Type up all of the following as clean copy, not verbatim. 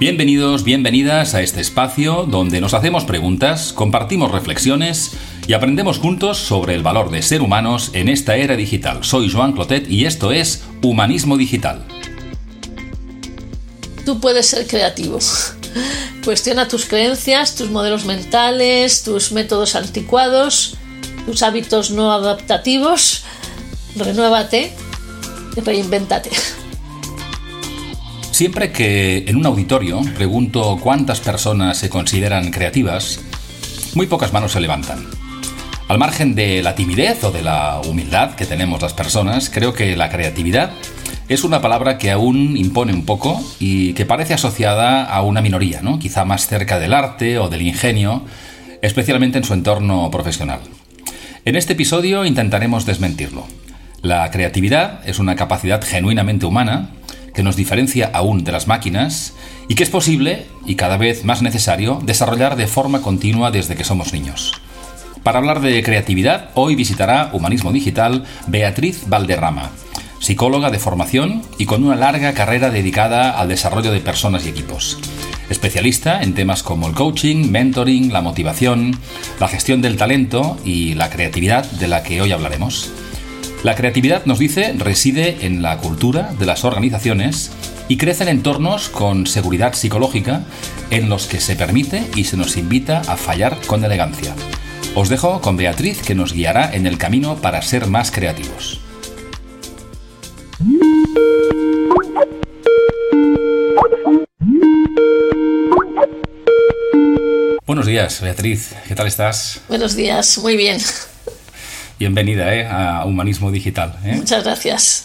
Bienvenidos, bienvenidas a este espacio donde nos hacemos preguntas, compartimos reflexiones y aprendemos juntos sobre el valor de ser humanos en esta era digital. Soy Joan Clotet y esto es Humanismo Digital. Tú puedes ser creativo. Cuestiona tus creencias, tus modelos mentales, tus métodos anticuados, tus hábitos no adaptativos. Renuévate, reinvéntate. Siempre que en un auditorio pregunto cuántas personas se consideran creativas, muy pocas manos se levantan. Al margen de la timidez o de la humildad que tenemos las personas, creo que la creatividad es una palabra que aún impone un poco y que parece asociada a una minoría, ¿no? Quizá más cerca del arte o del ingenio, especialmente en su entorno profesional. En este episodio intentaremos desmentirlo. La creatividad es una capacidad genuinamente humana que nos diferencia aún de las máquinas y que es posible, y cada vez más necesario, desarrollar de forma continua desde que somos niños. Para hablar de creatividad, hoy visitará Humanismo Digital Beatriz Valderrama, psicóloga de formación y con una larga carrera dedicada al desarrollo de personas y equipos. Especialista en temas como el coaching, mentoring, la motivación, la gestión del talento y la creatividad, de la que hoy hablaremos. La creatividad, nos dice, reside en la cultura de las organizaciones y crece en entornos con seguridad psicológica en los que se permite y se nos invita a fallar con elegancia. Os dejo con Beatriz, que nos guiará en el camino para ser más creativos. Buenos días, Beatriz. ¿Qué tal estás? Buenos días, muy bien. Bienvenida a Humanismo Digital. Muchas gracias.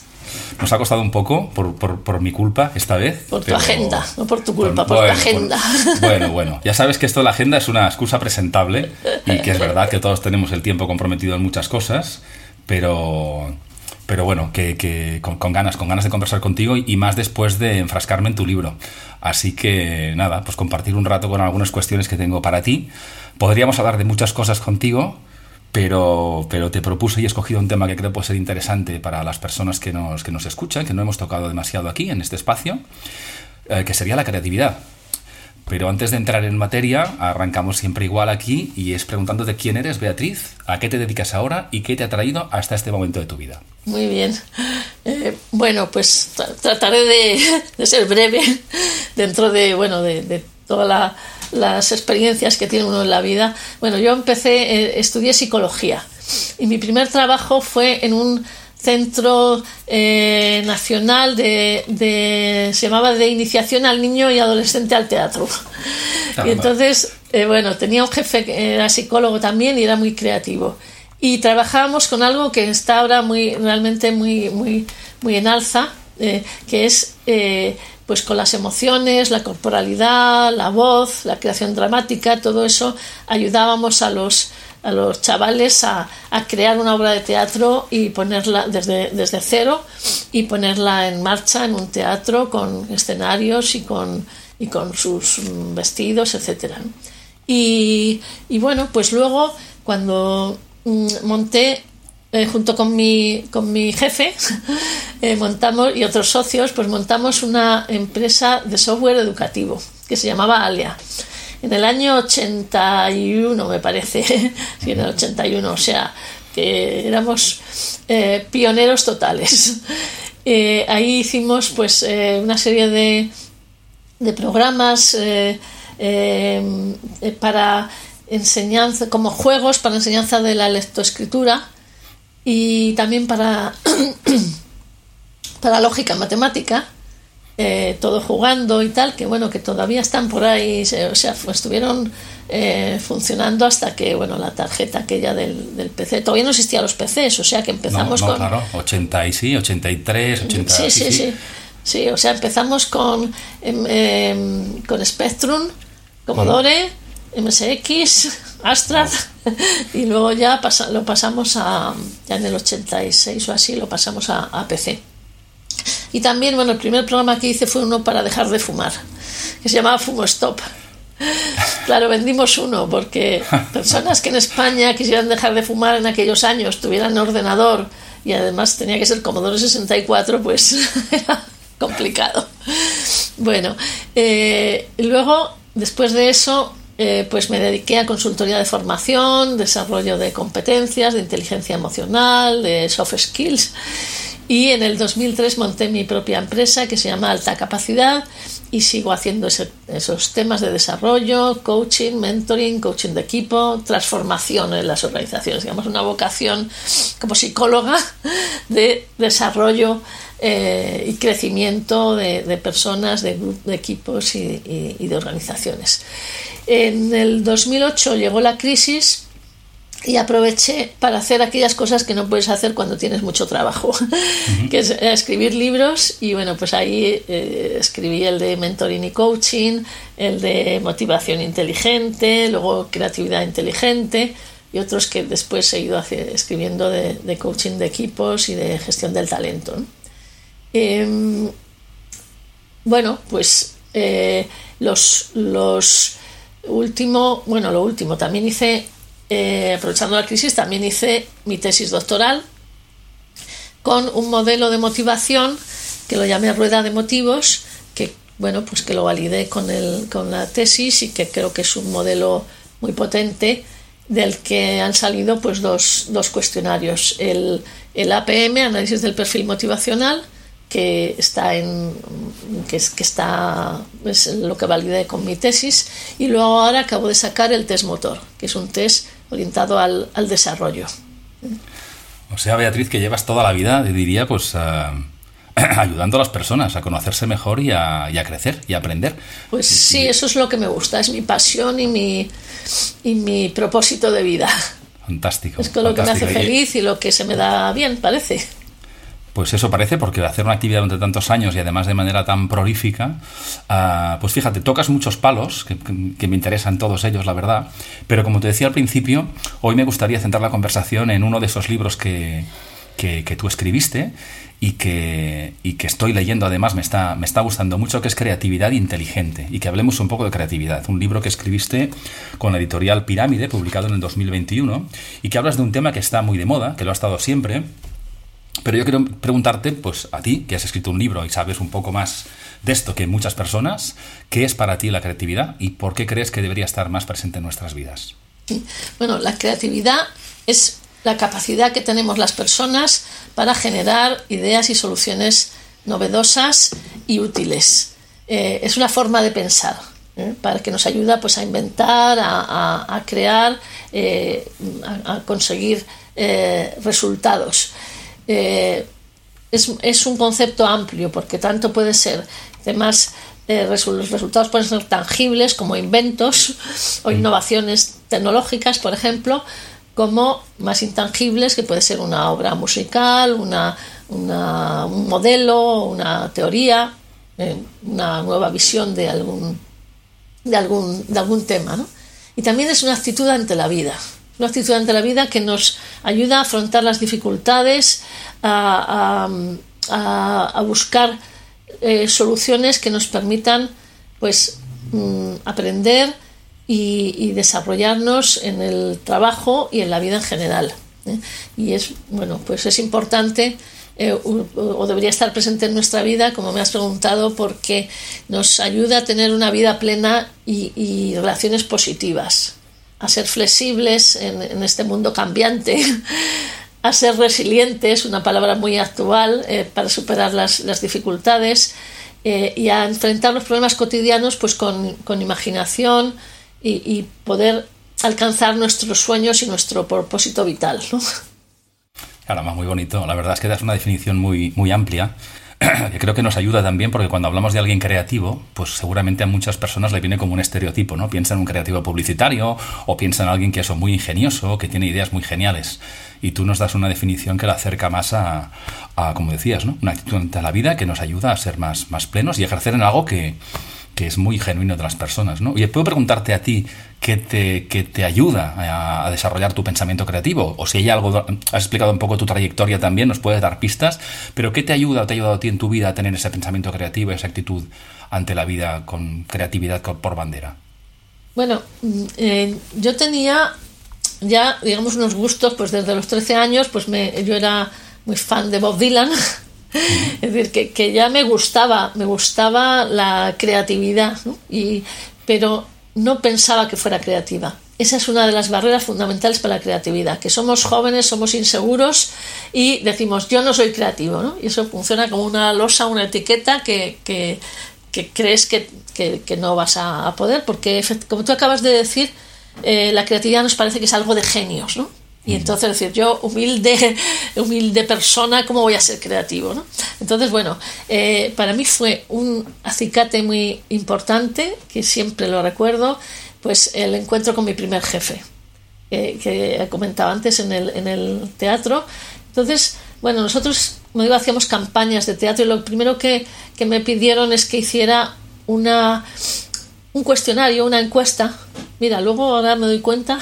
Nos ha costado un poco por mi culpa esta vez. Por tu agenda, no por tu culpa, por tu agenda. Bueno, ya sabes que esto de la agenda es una excusa presentable y que es verdad que todos tenemos el tiempo comprometido en muchas cosas, pero bueno, que con ganas de conversar contigo y más después de enfrascarme en tu libro. Así que nada, pues compartir un rato con algunas cuestiones que tengo para ti. Podríamos hablar de muchas cosas contigo, pero te propuse y he escogido un tema que creo puede ser interesante para las personas que nos escuchan, que no hemos tocado demasiado aquí en este espacio, que sería la creatividad. Pero antes de entrar en materia, arrancamos siempre igual aquí, y es preguntándote quién eres, Beatriz, a qué te dedicas ahora y qué te ha traído hasta este momento de tu vida. Muy bien. Bueno, pues trataré de ser breve dentro de todas las experiencias que tiene uno en la vida. Bueno, yo estudié psicología y mi primer trabajo fue en un centro nacional se llamaba de iniciación al niño y adolescente al teatro. Y entonces, tenía un jefe que era psicólogo también y era muy creativo. Y trabajábamos con algo que está ahora muy en alza, que es pues con las emociones, la corporalidad, la voz, la creación dramática, todo eso. Ayudábamos a los chavales a crear una obra de teatro y ponerla desde cero y ponerla en marcha en un teatro con escenarios y con sus vestidos, etcétera. Y luego cuando monté junto con mi jefe montamos y otros socios montamos una empresa de software educativo que se llamaba Alia. En el año 81 me parece, sí, en el 81, o sea que éramos pioneros totales. Ahí hicimos una serie de programas para enseñanza, como juegos para enseñanza de la lectoescritura y también para lógica matemática. Todo jugando y tal, que todavía están por ahí, estuvieron funcionando hasta que, bueno, la tarjeta aquella del PC, todavía no existían los PCs, o sea que empezamos con... Claro, 80 y sí, 83, 80... Sí, o sea, empezamos con Spectrum, Commodore, MSX, Amstrad, y luego ya lo pasamos a... ya en el 86 o así, lo pasamos a PC. Y también, bueno, el primer programa que hice fue uno para dejar de fumar, que se llamaba Fumo Stop. Claro, vendimos uno porque personas que en España quisieran dejar de fumar en aquellos años, tuvieran ordenador y además tenía que ser Commodore 64, pues era complicado. Bueno, luego, después de eso, pues me dediqué a consultoría de formación, desarrollo de competencias, de inteligencia emocional, de soft skills. Y en el 2003 monté mi propia empresa que se llama Alta Capacidad y sigo haciendo esos temas de desarrollo, coaching, mentoring, coaching de equipo, transformación en las organizaciones. Digamos, una vocación como psicóloga de desarrollo y crecimiento de personas, de equipos y de organizaciones. En el 2008 llegó la crisis y aproveché para hacer aquellas cosas que no puedes hacer cuando tienes mucho trabajo, que es escribir libros. Y bueno, pues ahí escribí el de Mentoring y Coaching, el de Motivación Inteligente, luego Creatividad Inteligente y otros que después he ido escribiendo de coaching de equipos y de gestión del talento, ¿no? Bueno, pues lo último también hice... aprovechando la crisis, también hice mi tesis doctoral con un modelo de motivación que lo llamé Rueda de Motivos, que bueno, pues que lo validé con la tesis y que creo que es un modelo muy potente del que han salido pues dos cuestionarios, el APM, Análisis del Perfil Motivacional, que es lo que validé con mi tesis, y luego ahora acabo de sacar el test motor, que es un test orientado al desarrollo. O sea, Beatriz, que llevas toda la vida, diría, pues ayudando a las personas a conocerse mejor y a crecer y a aprender. Pues sí, eso es lo que me gusta, es mi pasión y mi propósito de vida. Fantástico. Es con lo que me hace feliz y lo que se me da bien, parece. Pues eso parece, porque hacer una actividad durante tantos años y además de manera tan prolífica, pues fíjate, tocas muchos palos, que me interesan todos ellos, la verdad, pero como te decía al principio, hoy me gustaría centrar la conversación en uno de esos libros que tú escribiste y que estoy leyendo, además me está gustando mucho, que es Creatividad Inteligente, y que hablemos un poco de creatividad. Un libro que escribiste con la editorial Pirámide, publicado en el 2021, y que hablas de un tema que está muy de moda, que lo ha estado siempre. Pero yo quiero preguntarte, pues a ti, que has escrito un libro y sabes un poco más de esto que muchas personas, ¿qué es para ti la creatividad y por qué crees que debería estar más presente en nuestras vidas? Bueno, la creatividad es la capacidad que tenemos las personas para generar ideas y soluciones novedosas y útiles. Es una forma de pensar, para que nos ayuda pues, a inventar, a crear, a conseguir resultados. Es un concepto amplio porque tanto puede ser temas, los resultados pueden ser tangibles como inventos o innovaciones tecnológicas, por ejemplo, como más intangibles que puede ser una obra musical, un modelo, una teoría, una nueva visión de algún tema, ¿no? Y también es una actitud ante la vida. Una actitud ante la vida que nos ayuda a afrontar las dificultades, a buscar soluciones que nos permitan pues, aprender y desarrollarnos en el trabajo y en la vida en general. Y es, bueno, pues es importante o debería estar presente en nuestra vida, como me has preguntado, porque nos ayuda a tener una vida plena y relaciones positivas, a ser flexibles en este mundo cambiante, a ser resilientes, una palabra muy actual, para superar las dificultades, y a enfrentar los problemas cotidianos pues con imaginación y poder alcanzar nuestros sueños y nuestro propósito vital, ¿no? Claro, más muy bonito. La verdad es que das una definición muy, muy amplia que creo que nos ayuda también, porque cuando hablamos de alguien creativo, pues seguramente a muchas personas le viene como un estereotipo, ¿no? Piensa en un creativo publicitario o piensa en alguien que es muy ingenioso, que tiene ideas muy geniales. Y tú nos das una definición que la acerca más a como decías, ¿no? Una actitud ante la vida que nos ayuda a ser más plenos y ejercer en algo que es muy genuino de las personas, ¿no? Y puedo preguntarte a ti qué te ayuda a desarrollar tu pensamiento creativo, o si hay algo, has explicado un poco tu trayectoria también, nos puedes dar pistas, pero ¿qué te ayuda o te ha ayudado a ti en tu vida a tener ese pensamiento creativo, esa actitud ante la vida con creatividad por bandera? Bueno, yo tenía ya, digamos, unos gustos, pues desde los 13 años, pues yo era muy fan de Bob Dylan. Es decir, que ya me gustaba la creatividad, ¿no? Pero no pensaba que fuera creativa. Esa es una de las barreras fundamentales para la creatividad, que somos jóvenes, somos inseguros y decimos, yo no soy creativo, ¿no? Y eso funciona como una losa, una etiqueta que crees que no vas a poder, porque como tú acabas de decir, la creatividad nos parece que es algo de genios, ¿no? Y entonces decir, yo humilde persona, ¿cómo voy a ser creativo, no? Entonces, bueno, para mí fue un acicate muy importante, que siempre lo recuerdo, pues el encuentro con mi primer jefe, que comentaba antes en el teatro. Entonces, bueno, nosotros, como digo, hacíamos campañas de teatro y lo primero que me pidieron es que hiciera un cuestionario, una encuesta. Mira, luego ahora me doy cuenta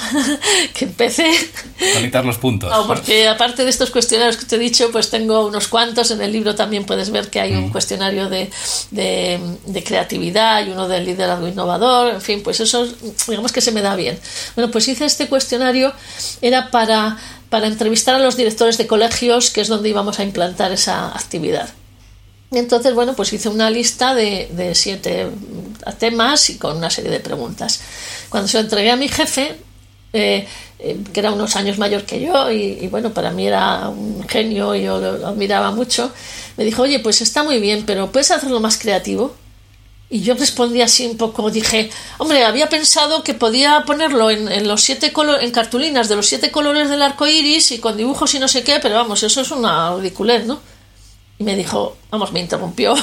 que empecé a conectar los puntos. No, porque aparte de estos cuestionarios que te he dicho, pues tengo unos cuantos. En el libro también puedes ver que hay un cuestionario de creatividad y uno de liderazgo innovador. En fin, pues eso, digamos que se me da bien. Bueno, pues hice este cuestionario, era para entrevistar a los directores de colegios, que es donde íbamos a implantar esa actividad. Entonces, bueno, pues hice una lista de 7 temas y con una serie de preguntas. Cuando se lo entregué a mi jefe, que era unos años mayor que yo, y bueno, para mí era un genio, yo lo admiraba mucho, me dijo, oye, pues está muy bien, pero ¿puedes hacerlo más creativo? Y yo respondí así un poco, dije, hombre, había pensado que podía ponerlo en cartulinas de los 7 colores del arco iris y con dibujos y no sé qué, pero vamos, eso es una ridiculez, ¿no? Y me dijo, vamos, me interrumpió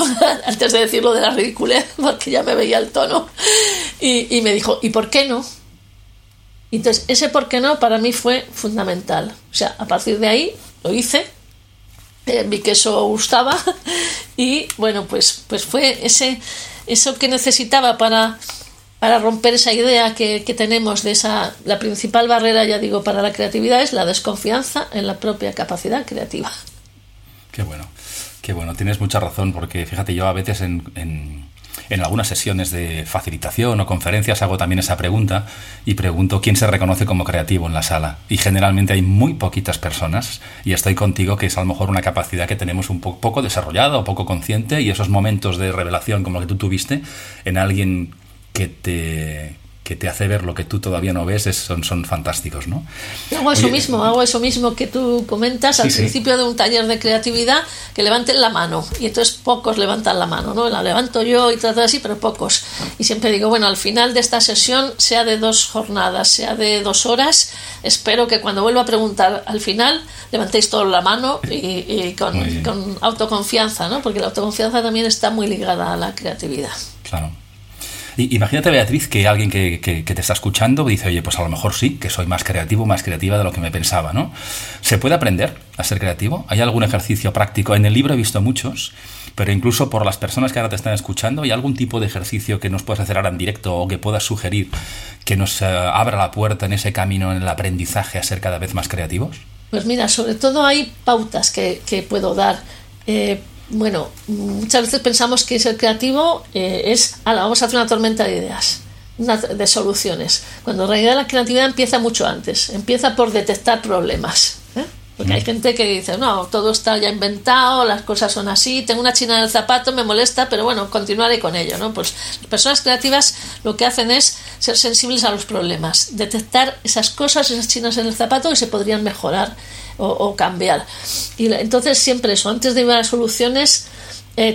antes de decirlo de la ridiculez, porque ya me veía el tono. Y me dijo, ¿y por qué no? Entonces, ese por qué no para mí fue fundamental. O sea, a partir de ahí lo hice, vi que eso gustaba, y bueno, pues fue eso que necesitaba para romper esa idea que tenemos de esa. La principal barrera, ya digo, para la creatividad es la desconfianza en la propia capacidad creativa. Qué bueno. Que bueno, tienes mucha razón, porque fíjate, yo a veces en algunas sesiones de facilitación o conferencias hago también esa pregunta y pregunto quién se reconoce como creativo en la sala. Y generalmente hay muy poquitas personas, y estoy contigo que es a lo mejor una capacidad que tenemos un poco desarrollada o poco consciente, y esos momentos de revelación como lo que tú tuviste en alguien que te hace ver lo que tú todavía no ves, son fantásticos, ¿no? Hago eso mismo que tú comentas al principio de un taller de creatividad, que levanten la mano, y entonces pocos levantan la mano, ¿no? La levanto yo y trato así, pero pocos. Y siempre digo, bueno, al final de esta sesión, sea de 2 jornadas, sea de 2 horas, espero que cuando vuelva a preguntar al final, levantéis todos la mano y con autoconfianza, ¿no? Porque la autoconfianza también está muy ligada a la creatividad. Claro. Imagínate, Beatriz, que alguien que te está escuchando dice, oye, pues a lo mejor sí, que soy más creativo, más creativa de lo que me pensaba, ¿no? ¿Se puede aprender a ser creativo? ¿Hay algún ejercicio práctico? En el libro he visto muchos, pero incluso por las personas que ahora te están escuchando, ¿hay algún tipo de ejercicio que nos puedas hacer ahora en directo o que puedas sugerir que nos abra la puerta en ese camino, en el aprendizaje a ser cada vez más creativos? Pues mira, sobre todo hay pautas que puedo dar. Bueno, muchas veces pensamos que ser creativo es, vamos a hacer una tormenta de ideas, de soluciones, cuando en realidad la creatividad empieza mucho antes, empieza por detectar problemas, ¿eh? Porque hay gente que dice, no, todo está ya inventado, las cosas son así, tengo una china en el zapato, me molesta, pero bueno, continuaré con ello, ¿no? Pues las personas creativas lo que hacen es ser sensibles a los problemas, detectar esas cosas, esas chinas en el zapato que se podrían mejorar o cambiar. Y entonces siempre eso, antes de ir a las soluciones,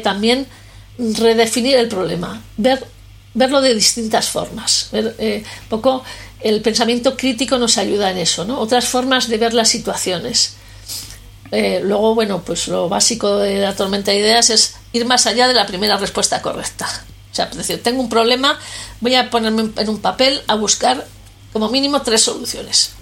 también redefinir el problema, verlo de distintas formas, un poco. El pensamiento crítico nos ayuda en eso, ¿no? Otras formas de ver las situaciones. Luego, bueno, pues lo básico de la tormenta de ideas es ir más allá de la primera respuesta correcta. O sea, es decir, tengo un problema, voy a ponerme en un papel a buscar como mínimo 3 soluciones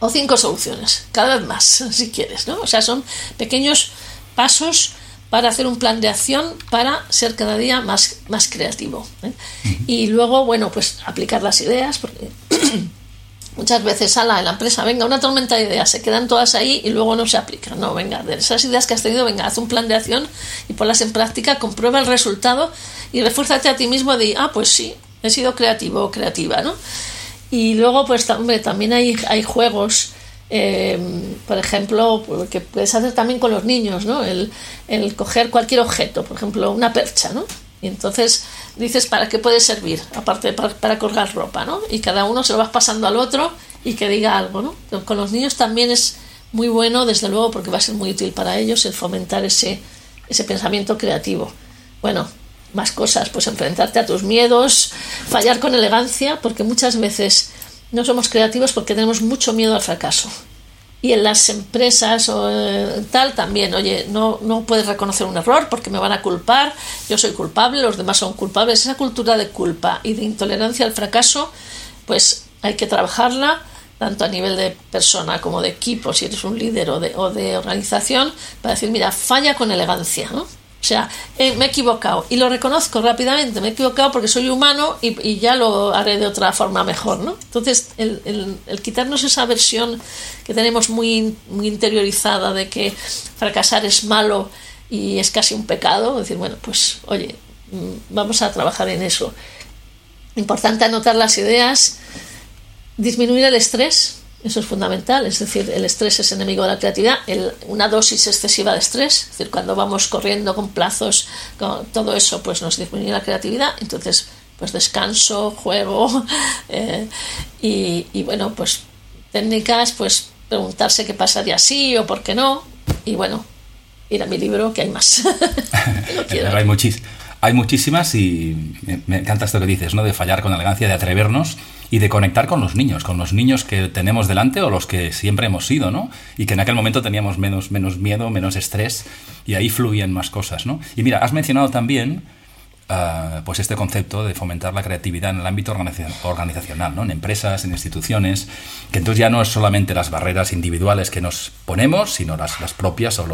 o 5 soluciones, cada vez más, si quieres, ¿no? O sea, son pequeños pasos para hacer un plan de acción para ser cada día más creativo, ¿eh? Y luego, bueno, pues aplicar las ideas, porque muchas veces en la empresa, venga, una tormenta de ideas, se quedan todas ahí y luego no se aplican. No, venga, de esas ideas que has tenido, venga, haz un plan de acción y ponlas en práctica, comprueba el resultado y refuérzate a ti mismo de, pues sí, he sido creativo o creativa, ¿no? Y luego, pues, hombre, también hay juegos, por ejemplo, que puedes hacer también con los niños, ¿no? El coger cualquier objeto, por ejemplo, una percha, ¿no? Y entonces dices para qué puede servir, aparte de para colgar ropa, ¿no? Y cada uno se lo vas pasando al otro y que diga algo, ¿no? Con los niños también es muy bueno, desde luego, porque va a ser muy útil para ellos el fomentar ese pensamiento creativo. Bueno, más cosas, pues enfrentarte a tus miedos, fallar con elegancia, porque muchas veces no somos creativos porque tenemos mucho miedo al fracaso. Y en las empresas o tal también, oye, no puedes reconocer un error porque me van a culpar, yo soy culpable, los demás son culpables. Esa cultura de culpa y de intolerancia al fracaso, pues hay que trabajarla tanto a nivel de persona como de equipo, si eres un líder o de organización, para decir, mira, falla con elegancia, ¿no? O sea, me he equivocado y lo reconozco rápidamente, me he equivocado porque soy humano y ya lo haré de otra forma mejor, ¿no? Entonces, el quitarnos esa versión que tenemos muy, muy interiorizada de que fracasar es malo y es casi un pecado, decir, bueno, pues, oye, vamos a trabajar en eso. Importante anotar las ideas, disminuir el estrés, eso es fundamental, es decir, el estrés es enemigo de la creatividad, una dosis excesiva de estrés, es decir, cuando vamos corriendo con plazos, con todo eso, pues nos disminuye la creatividad, entonces pues descanso, juego, y bueno, pues técnicas, pues preguntarse qué pasaría sí o por qué no, y bueno, ir a mi libro que hay más. Hay muchísimas y me encanta esto que dices, ¿no? De fallar con elegancia, de atrevernos y de conectar con los niños que tenemos delante o los que siempre hemos sido, ¿no? Y que en aquel momento teníamos menos miedo, menos estrés y ahí fluían más cosas, ¿no? Y mira, has mencionado también pues este concepto de fomentar la creatividad en el ámbito organizacional, ¿no? En empresas, en instituciones, que entonces ya no es solamente las barreras individuales que nos ponemos, sino las propias o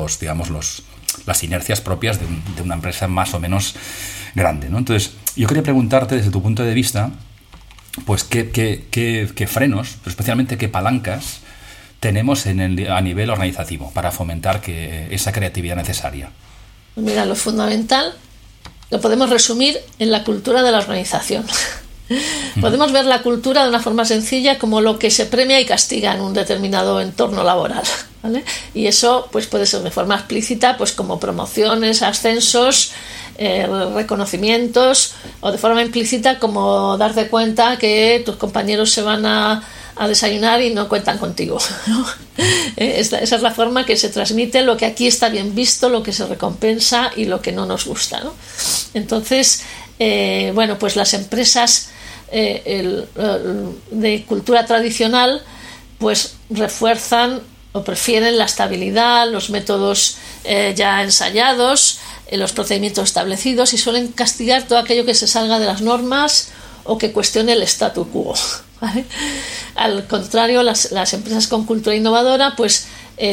las inercias propias de una empresa más o menos grande, ¿no? Entonces, yo quería preguntarte desde tu punto de vista, pues, ¿qué frenos, pero especialmente qué palancas tenemos a nivel organizativo para fomentar esa creatividad necesaria? Mira, lo fundamental lo podemos resumir en la cultura de la organización. Podemos ver la cultura de una forma sencilla como lo que se premia y castiga en un determinado entorno laboral, ¿vale? Y eso pues puede ser de forma explícita, pues como promociones, ascensos, reconocimientos, o de forma implícita como darte cuenta que tus compañeros se van a desayunar y no cuentan contigo, ¿no? Esa es la forma que se transmite lo que aquí está bien visto, lo que se recompensa y lo que no nos gusta, ¿no? Entonces, bueno, pues las empresas de cultura tradicional pues refuerzan o prefieren la estabilidad, los métodos ya ensayados, los procedimientos establecidos y suelen castigar todo aquello que se salga de las normas o que cuestione el statu quo, ¿vale? Al contrario, las empresas con cultura innovadora pues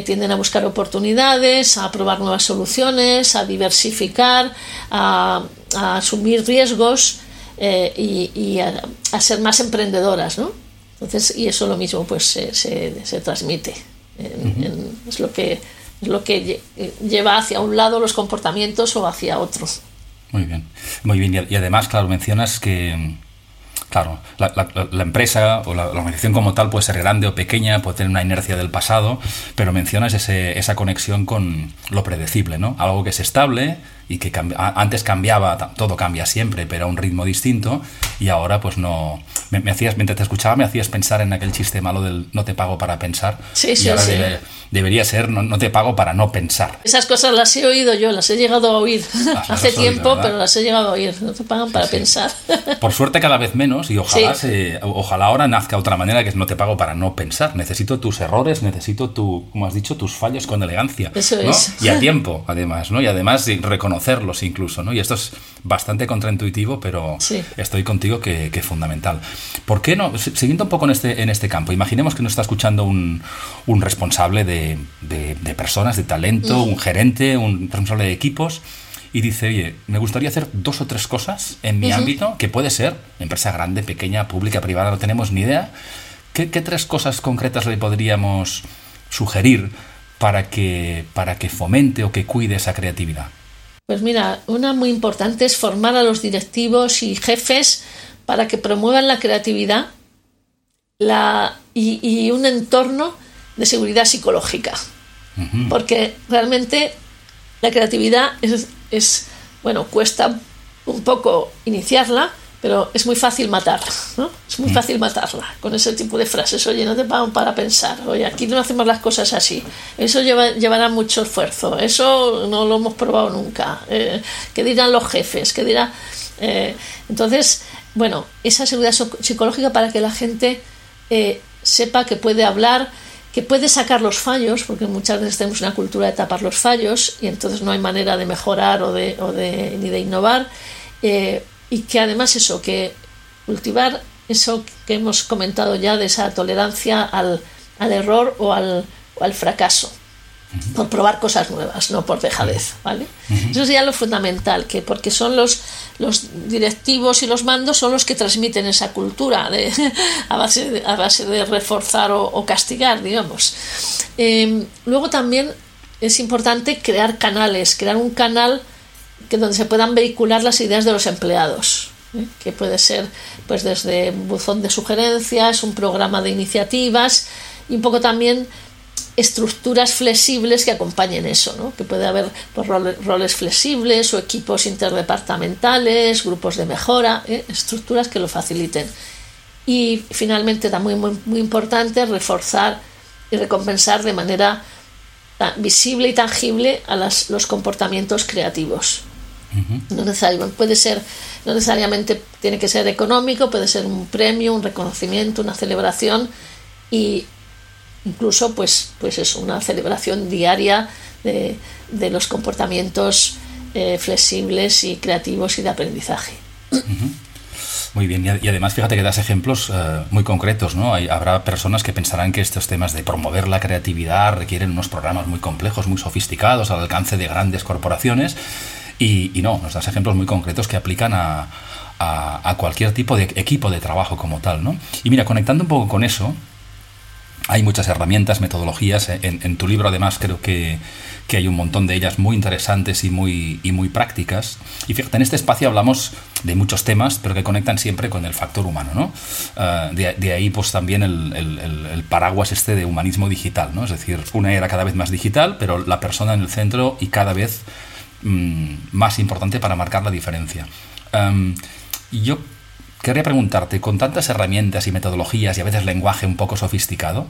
tienden a buscar oportunidades, a probar nuevas soluciones, a diversificar, a asumir riesgos y a ser más emprendedoras, ¿no? Entonces, y eso lo mismo pues se transmite. Es lo que lleva hacia un lado los comportamientos o hacia otro. Muy bien. Y además, claro, mencionas que claro, la empresa o la organización como tal puede ser grande o pequeña, puede tener una inercia del pasado, pero mencionas esa conexión con lo predecible, ¿no? Algo que es estable y que antes cambiaba, todo cambia siempre, pero a un ritmo distinto, y ahora pues no. Mientras te escuchaba me hacías pensar en aquel chiste malo del no te pago para pensar. Sí, y ahora sí. Debería ser no te pago para no pensar. Esas cosas las he oído yo, las he llegado a oír hace tiempo, ¿verdad? Pero las he llegado a oír. No te pagan para pensar. Por suerte cada vez menos, años y ojalá, ojalá ahora nazca otra manera que es no te pago para no pensar. Necesito tus errores, necesito tu, como has dicho, tus fallos con elegancia. Eso es. Y a tiempo, además, ¿no? Y además reconocerlos incluso, ¿no? Y esto es bastante contraintuitivo, pero estoy contigo que es fundamental. ¿Por qué no? Siguiendo un poco en este campo, imaginemos que nos está escuchando un responsable de personas, de talento, un gerente, un responsable de equipos, y dice, oye, me gustaría hacer 2 o 3 cosas en mi ámbito, que puede ser empresa grande, pequeña, pública, privada, no tenemos ni idea. ¿Qué 3 cosas concretas le podríamos sugerir para que fomente o que cuide esa creatividad? Pues mira, una muy importante es formar a los directivos y jefes para que promuevan la creatividad y un entorno de seguridad psicológica. Porque realmente la creatividad es cuesta un poco iniciarla, pero es muy fácil matarla, ¿no? Es muy fácil matarla con ese tipo de frases. Oye, no te pagan para pensar. Oye, aquí no hacemos las cosas así. Eso llevará mucho esfuerzo. Eso no lo hemos probado nunca. ¿Qué dirán los jefes? ¿Qué dirá? Entonces, esa seguridad psicológica para que la gente sepa que puede hablar, que puede sacar los fallos, porque muchas veces tenemos una cultura de tapar los fallos y entonces no hay manera de mejorar ni de innovar, y que además que cultivar eso que hemos comentado ya de esa tolerancia al error o al fracaso, por probar cosas nuevas, no por dejadez, ¿vale? Eso sería lo fundamental, porque son los directivos y los mandos son los que transmiten esa cultura a base de reforzar o castigar, digamos. Luego también es importante crear un canal donde se puedan vehicular las ideas de los empleados, que puede ser pues desde un buzón de sugerencias, un programa de iniciativas y un poco también estructuras flexibles que acompañen eso, ¿no? Que puede haber roles flexibles o equipos interdepartamentales, grupos de mejora, estructuras que lo faciliten. Y finalmente, también muy, muy importante, reforzar y recompensar de manera visible y tangible a los comportamientos creativos. No necesariamente tiene que ser económico, puede ser un premio, un reconocimiento, una celebración y incluso pues es una celebración diaria de los comportamientos flexibles y creativos y de aprendizaje. Muy bien, y además fíjate que das ejemplos muy concretos, ¿no? Habrá personas que pensarán que estos temas de promover la creatividad requieren unos programas muy complejos, muy sofisticados, al alcance de grandes corporaciones, y no, nos das ejemplos muy concretos que aplican a cualquier tipo de equipo de trabajo como tal, ¿no? Y mira, conectando un poco con eso, hay muchas herramientas, metodologías. En tu libro, además, creo que hay un montón de ellas muy interesantes y muy prácticas. Y fíjate, en este espacio hablamos de muchos temas, pero que conectan siempre con el factor humano, ¿no? De ahí, pues, también el paraguas este de humanismo digital, ¿no? Es decir, una era cada vez más digital, pero la persona en el centro y cada vez más importante para marcar la diferencia. Yo quería preguntarte, con tantas herramientas y metodologías y a veces lenguaje un poco sofisticado,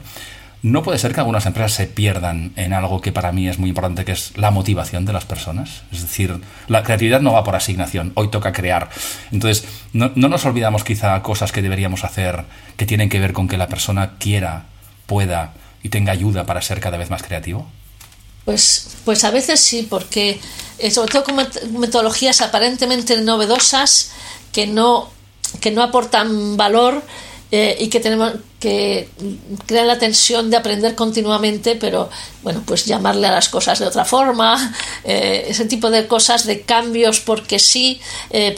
¿no puede ser que algunas empresas se pierdan en algo que para mí es muy importante, que es la motivación de las personas? Es decir, la creatividad no va por asignación, hoy toca crear. Entonces, no nos olvidamos quizá cosas que deberíamos hacer que tienen que ver con que la persona quiera, pueda y tenga ayuda para ser cada vez más creativo. Pues a veces sí, porque sobre todo con metodologías aparentemente novedosas que no aportan valor y que crean la tensión de aprender continuamente, pero pues llamarle a las cosas de otra forma, ese tipo de cosas, de cambios porque sí,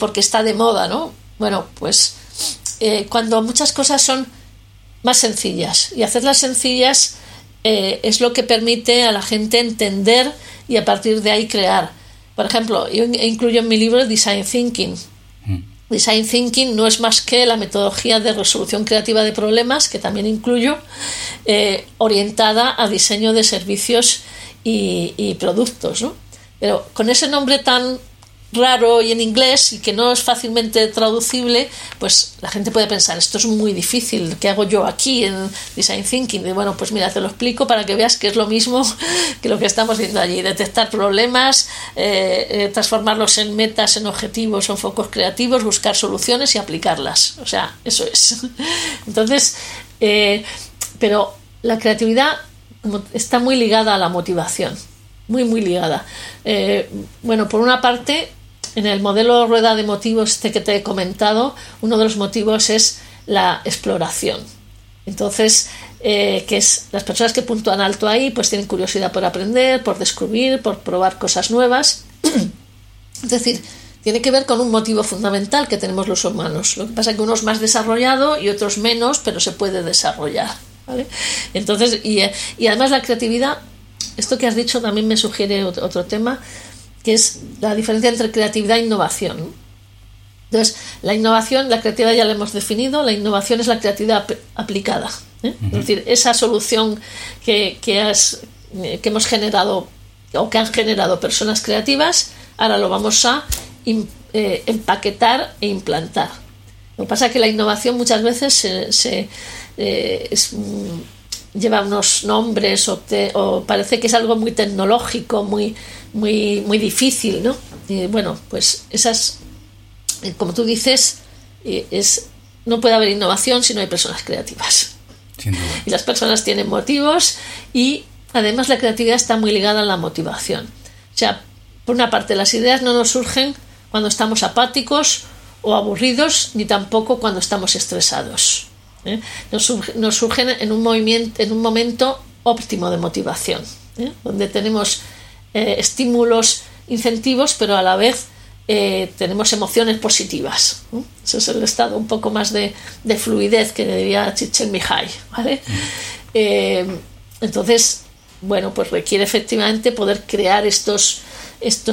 porque está de moda, ¿no? Cuando muchas cosas son más sencillas, y hacerlas sencillas es lo que permite a la gente entender y a partir de ahí crear. Por ejemplo, yo incluyo en mi libro Design Thinking. Design Thinking no es más que la metodología de resolución creativa de problemas, que también incluyo, orientada a diseño de servicios y productos, ¿no? Pero con ese nombre tan raro y en inglés y que no es fácilmente traducible, pues la gente puede pensar, esto es muy difícil, ¿qué hago yo aquí en Design Thinking? Y bueno, pues mira, te lo explico para que veas que es lo mismo que lo que estamos viendo allí, detectar problemas, transformarlos en metas, en objetivos, en focos creativos, buscar soluciones y aplicarlas, o sea, eso es. Entonces, pero la creatividad está muy ligada a la motivación, muy muy ligada. Bueno, por una parte, en el modelo Rueda de Motivos que te he comentado, uno de los motivos es la exploración. Entonces, que es las personas que puntúan alto ahí, pues tienen curiosidad por aprender, por descubrir, por probar cosas nuevas. Es decir, tiene que ver con un motivo fundamental que tenemos los humanos. Lo que pasa es que uno es más desarrollado y otros menos, pero se puede desarrollar, ¿vale? Entonces, y además la creatividad, esto que has dicho también me sugiere otro tema, que es la diferencia entre creatividad e innovación. Entonces, la innovación, la creatividad ya la hemos definido, la innovación es la creatividad aplicada, ¿eh? Uh-huh. Es decir, esa solución que hemos generado o que han generado personas creativas, ahora lo vamos a empaquetar e implantar. Lo que pasa es que la innovación muchas veces lleva unos nombres o parece que es algo muy tecnológico, muy, muy, muy difícil, ¿no? Y bueno, pues esas, como tú dices, no puede haber innovación si no hay personas creativas. Sin duda. Y las personas tienen motivos y además la creatividad está muy ligada a la motivación. O sea, por una parte, las ideas no nos surgen cuando estamos apáticos o aburridos, ni tampoco cuando estamos estresados. Nos surgen en un momento óptimo de motivación, donde tenemos estímulos, incentivos, pero a la vez tenemos emociones positivas, ¿no? Ese es el estado un poco más de fluidez que diría Csíkszentmihályi, ¿vale? Entonces, bueno, pues requiere efectivamente poder crear estos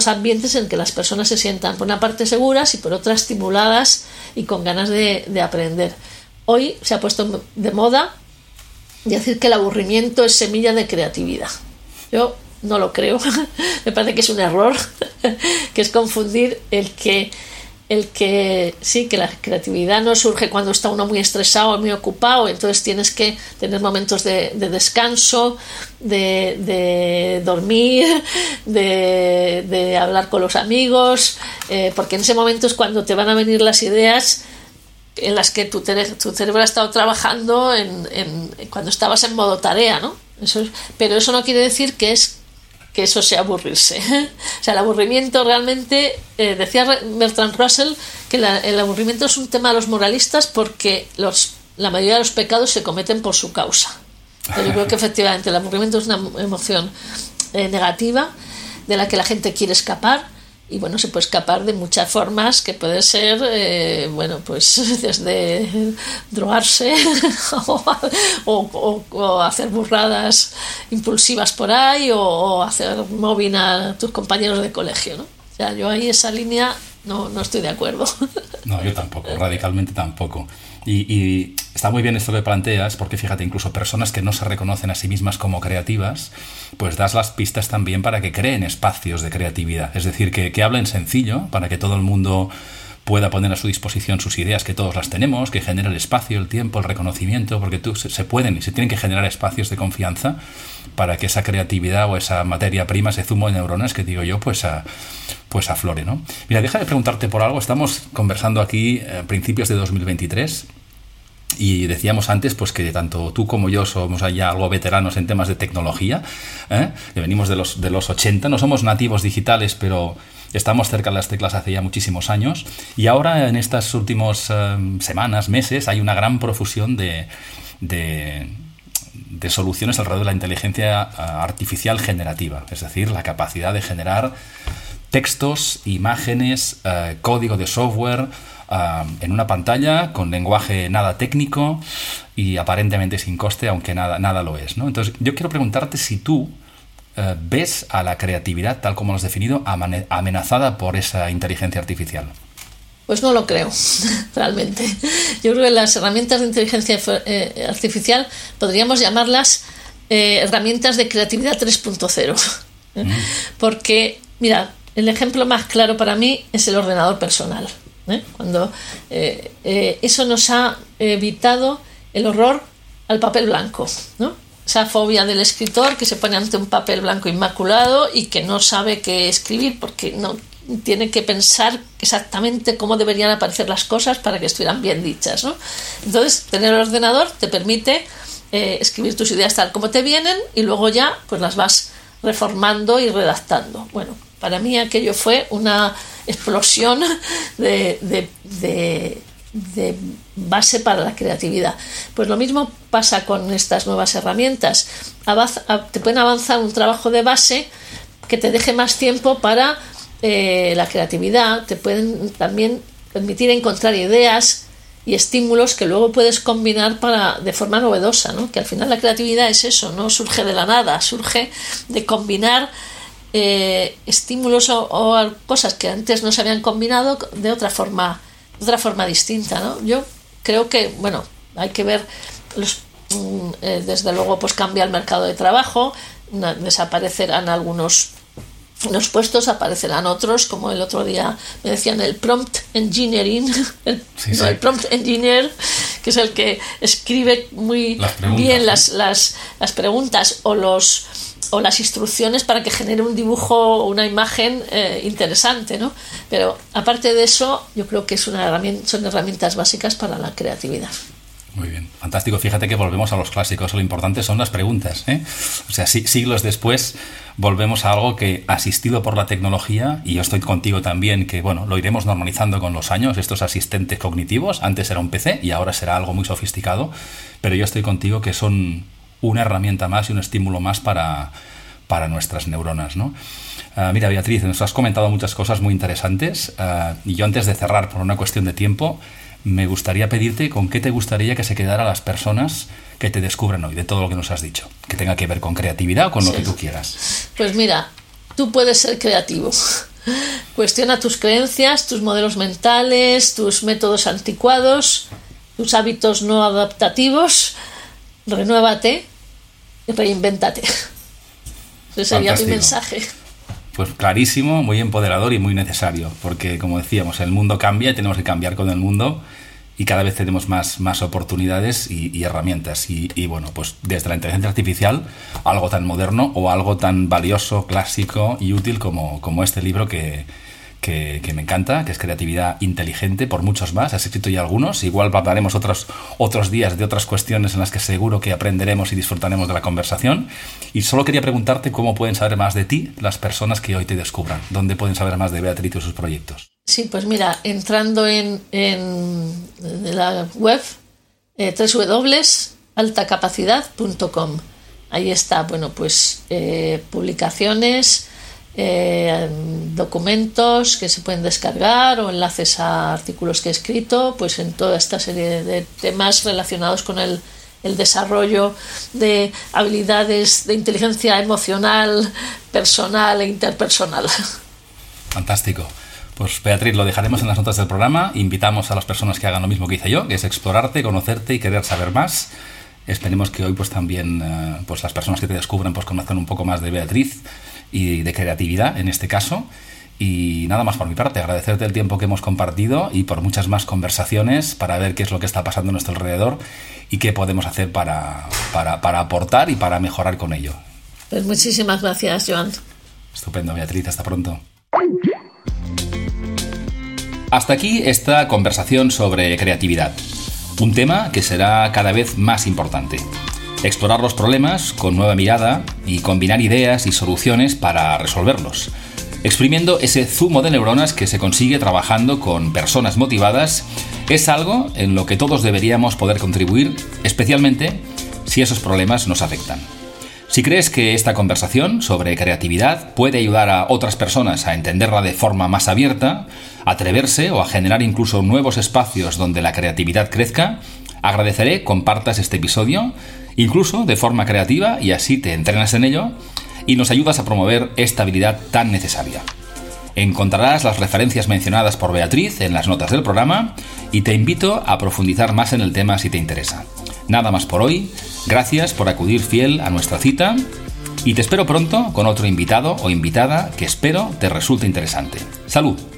ambientes en que las personas se sientan por una parte seguras y por otra estimuladas y con ganas de aprender. Hoy se ha puesto de moda decir que el aburrimiento es semilla de creatividad. Yo no lo creo, me parece que es un error, que es confundir que la creatividad no surge cuando está uno muy estresado o muy ocupado, entonces tienes que tener momentos de descanso, de dormir, de hablar con los amigos, porque en ese momento es cuando te van a venir las ideas en las que tu cerebro ha estado trabajando cuando estabas en modo tarea, ¿no? Pero eso no quiere decir que eso sea aburrirse. O sea, el aburrimiento realmente, decía Bertrand Russell, que el aburrimiento es un tema de los moralistas porque la mayoría de los pecados se cometen por su causa. Pero yo creo que efectivamente el aburrimiento es una emoción negativa de la que la gente quiere escapar. Y bueno, se puede escapar de muchas formas, que puede ser, bueno, pues desde drogarse o hacer burradas impulsivas por ahí o hacer mobbing a tus compañeros de colegio, ¿no? O sea, yo ahí esa línea no estoy de acuerdo. No, yo tampoco, radicalmente tampoco. Y está muy bien esto que planteas, porque fíjate, incluso personas que no se reconocen a sí mismas como creativas, pues das las pistas también para que creen espacios de creatividad. Es decir, que hablen sencillo, para que todo el mundo pueda poner a su disposición sus ideas, que todos las tenemos, que genere el espacio, el tiempo, el reconocimiento, porque se pueden y se tienen que generar espacios de confianza para que esa creatividad o esa materia prima, ese zumo de neuronas que digo yo, pues aflore, ¿no? Mira, deja de preguntarte por algo. Estamos conversando aquí a principios de 2023 y decíamos antes pues que tanto tú como yo somos ya algo veteranos en temas de tecnología, ¿eh? Que venimos de los 80, no somos nativos digitales, pero estamos cerca de las teclas hace ya muchísimos años, y ahora en estas últimas semanas, meses, hay una gran profusión de soluciones alrededor de la inteligencia artificial generativa, es decir, la capacidad de generar textos, imágenes, código de software en una pantalla con lenguaje nada técnico y aparentemente sin coste, aunque nada lo es, ¿no? Entonces, yo quiero preguntarte si tú ves a la creatividad, tal como lo has definido, amenazada por esa inteligencia artificial. Pues no lo creo, realmente. Yo creo que las herramientas de inteligencia artificial podríamos llamarlas herramientas de creatividad 3.0. Porque, mira, El ejemplo más claro para mí es el ordenador personal, ¿eh? Cuando eso nos ha evitado el horror al papel blanco, ¿no? Esa fobia del escritor que se pone ante un papel blanco inmaculado y que no sabe qué escribir porque no tiene que pensar exactamente cómo deberían aparecer las cosas para que estuvieran bien dichas, ¿no? Entonces, tener el ordenador te permite escribir tus ideas tal como te vienen y luego ya pues las vas reformando y redactando. Bueno, para mí aquello fue una explosión de base para la creatividad. Pues lo mismo pasa con estas nuevas herramientas. Te pueden avanzar un trabajo de base que te deje más tiempo para la creatividad. Te pueden también permitir encontrar ideas y estímulos que luego puedes combinar de forma novedosa, ¿no? Que al final la creatividad es eso, no surge de la nada, surge de combinar estímulos o cosas que antes no se habían combinado de otra forma distinta, ¿no? Yo creo que, bueno, hay que ver desde luego pues cambia el mercado de trabajo, desaparecerán algunos puestos, aparecerán otros, como el otro día me decían el prompt engineering, el prompt engineer, que es el que escribe muy bien las preguntas o las instrucciones para que genere un dibujo o una imagen interesante, ¿no? Pero aparte de eso, yo creo que son herramientas básicas para la creatividad. Muy bien, fantástico. Fíjate que volvemos a los clásicos. Lo importante son las preguntas, ¿eh? O sea, siglos después volvemos a algo que, asistido por la tecnología, y yo estoy contigo también, que bueno, lo iremos normalizando con los años, estos asistentes cognitivos. Antes era un PC y ahora será algo muy sofisticado, pero yo estoy contigo que son una herramienta más y un estímulo más para nuestras neuronas, ¿no? Mira, Beatriz, nos has comentado muchas cosas muy interesantes, y yo, antes de cerrar por una cuestión de tiempo, me gustaría pedirte con qué te gustaría que se quedara las personas que te descubran hoy de todo lo que nos has dicho, que tenga que ver con creatividad o con lo que tú quieras. Pues mira, tú puedes ser creativo. Cuestiona tus creencias, tus modelos mentales, tus métodos anticuados, tus hábitos no adaptativos. Renuévate y reinvéntate. Ese sería mi mensaje. Pues clarísimo, muy empoderador y muy necesario, porque, como decíamos, el mundo cambia y tenemos que cambiar con el mundo, y cada vez tenemos más oportunidades y herramientas. Y bueno, pues desde la inteligencia artificial, algo tan moderno o algo tan valioso, clásico y útil como este libro que me encanta, que es Creatividad Inteligente, por muchos más. Has escrito ya algunos. Igual hablaremos otros días de otras cuestiones en las que seguro que aprenderemos y disfrutaremos de la conversación. Y solo quería preguntarte cómo pueden saber más de ti las personas que hoy te descubran. ¿Dónde pueden saber más de Beatriz y sus proyectos? Sí, pues mira, entrando en la web www.altacapacidad.com. Ahí está, bueno, pues publicaciones, documentos que se pueden descargar o enlaces a artículos que he escrito, pues en toda esta serie de temas relacionados con el desarrollo de habilidades de inteligencia emocional, personal e interpersonal. Fantástico. Pues Beatriz, lo dejaremos en las notas del programa. Invitamos a las personas que hagan lo mismo que hice yo, que es explorarte, conocerte y querer saber más. Esperemos que hoy pues también pues las personas que te descubran pues conozcan un poco más de Beatriz y de creatividad en este caso. Y nada más por mi parte, agradecerte el tiempo que hemos compartido y por muchas más conversaciones para ver qué es lo que está pasando a nuestro alrededor y qué podemos hacer para aportar y para mejorar con ello. Pues muchísimas gracias, Joan. Estupendo, Beatriz, hasta pronto. Hasta aquí esta conversación sobre creatividad, un tema que será cada vez más importante. Explorar los problemas con nueva mirada y combinar ideas y soluciones para resolverlos, exprimiendo ese zumo de neuronas que se consigue trabajando con personas motivadas, es algo en lo que todos deberíamos poder contribuir, especialmente si esos problemas nos afectan. Si crees que esta conversación sobre creatividad puede ayudar a otras personas a entenderla de forma más abierta, atreverse o a generar incluso nuevos espacios donde la creatividad crezca, agradeceré compartas este episodio, incluso de forma creativa, y así te entrenas en ello y nos ayudas a promover esta habilidad tan necesaria. Encontrarás las referencias mencionadas por Beatriz en las notas del programa y te invito a profundizar más en el tema si te interesa. Nada más por hoy, gracias por acudir fiel a nuestra cita Y te espero pronto con otro invitado o invitada que espero te resulte interesante. ¡Salud!